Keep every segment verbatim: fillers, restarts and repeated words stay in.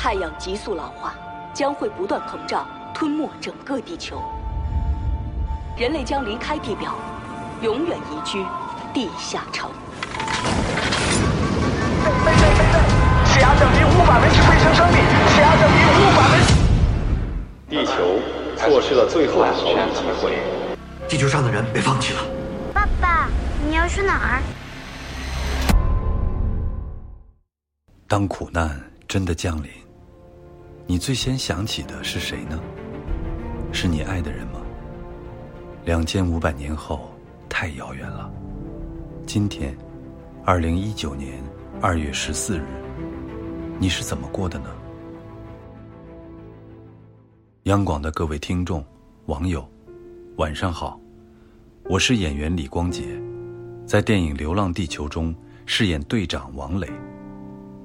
太阳急速老化，将会不断膨胀，吞没整个地球。人类将离开地表，永远移居地下城。贝贝贝贝贝！气压降低无法维持飞行生命，气压降低无法维持。地球错失了最后的逃离机会，地球上的人被放弃了。爸爸，你要去哪儿？ 当苦难真的降临，你最先想起的是谁呢？是你爱的人吗？两千五百年后太遥远了。今天，二零一九年二月十四日，你是怎么过的呢？央广的各位听众、网友，晚上好，我是演员李光洁，在电影《流浪地球》中饰演队长王磊。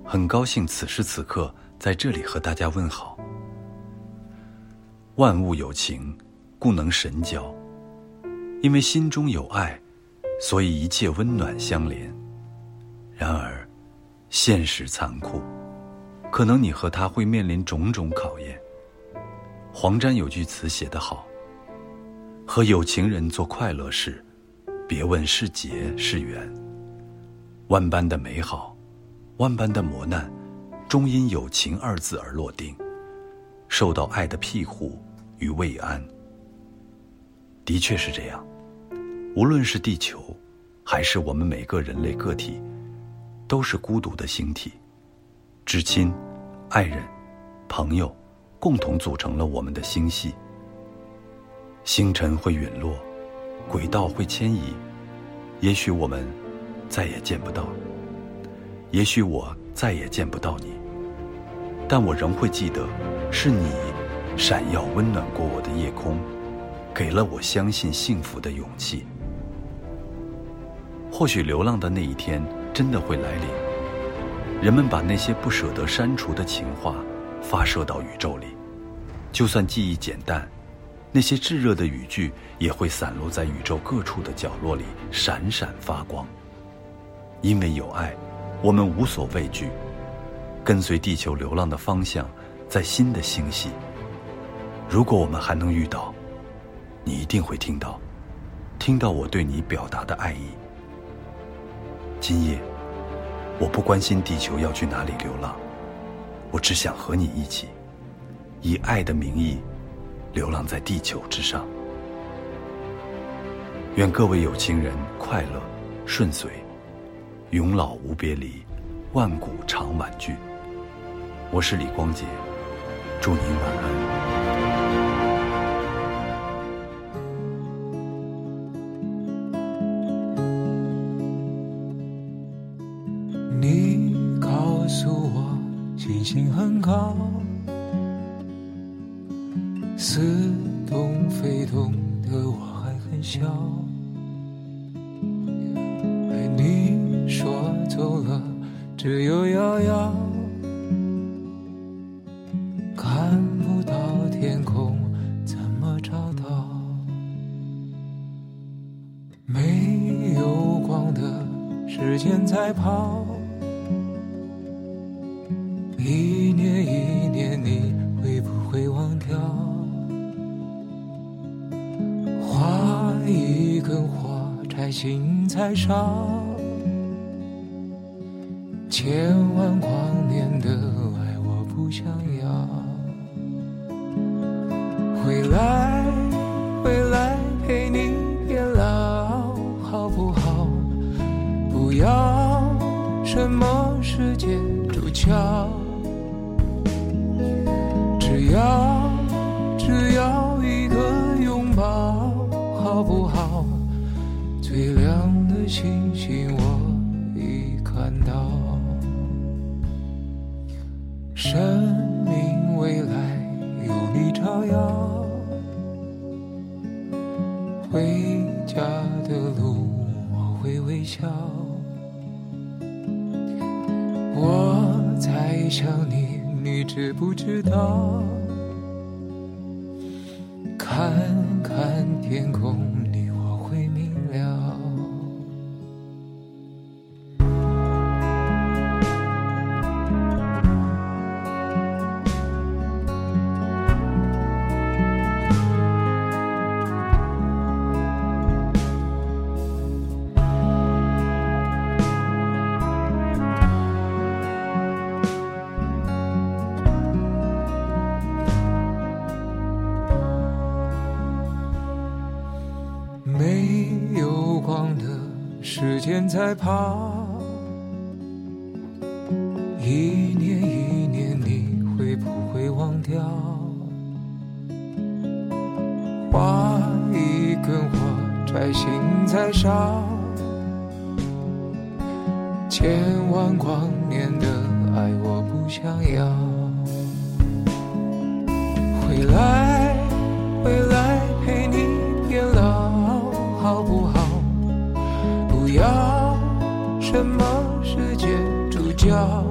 很高兴此时此刻在这里和大家问好。万物有情，故能神交。因为心中有爱，所以一切温暖相连。然而，现实残酷，可能你和他会面临种种考验。黄沾有句词写得好：“和有情人做快乐事，别问是劫是缘。万般的美好。” 万般的磨难，终因友情二字而落定，受到爱的庇护与慰安。的确是这样，无论是地球，还是我们每个人类个体，都是孤独的星体。至亲、爱人、朋友，共同组成了我们的星系。星辰会陨落，轨道会迁移，也许我们再也见不到。 也许我再也见不到你，但我仍会记得，是你闪耀温暖过我的夜空，给了我相信幸福的勇气。或许流浪的那一天真的会来临，人们把那些不舍得删除的情话发射到宇宙里，就算记忆减淡，那些炙热的语句也会散落在宇宙各处的角落里，闪闪发光。因为有爱。 我们无所畏惧，跟随地球流浪的方向，在新的星系。如果我们还能遇到，你一定会听到，听到我对你表达的爱意。今夜，我不关心地球要去哪里流浪，我只想和你一起，以爱的名义，流浪在地球之上。愿各位有情人快乐、顺遂。 永老无别离，万古常婉拒。我是李光洁，祝您晚安。你告诉我，星星很高，似懂非懂的我还很小。 走了，只有遥遥看不到天空，怎么找到？没有光的时间在跑，一年一年，你会不会忘掉？画一根花，摘心在烧。 千万光年的爱，我不想要。回来，回来，陪你变老，好不好？不要什么世界主角，只要只要一个拥抱，好不好？最亮的星星，我已看到。 生命未来有你照耀，回家的路我会微笑。我在想你，你知不知道？看看天空，你我会明了。在跑，一年一年你会不会忘掉，画一根花摘心在烧，千万光年的爱我不想要。回来回来陪你变老好不好，不要什么世界主角，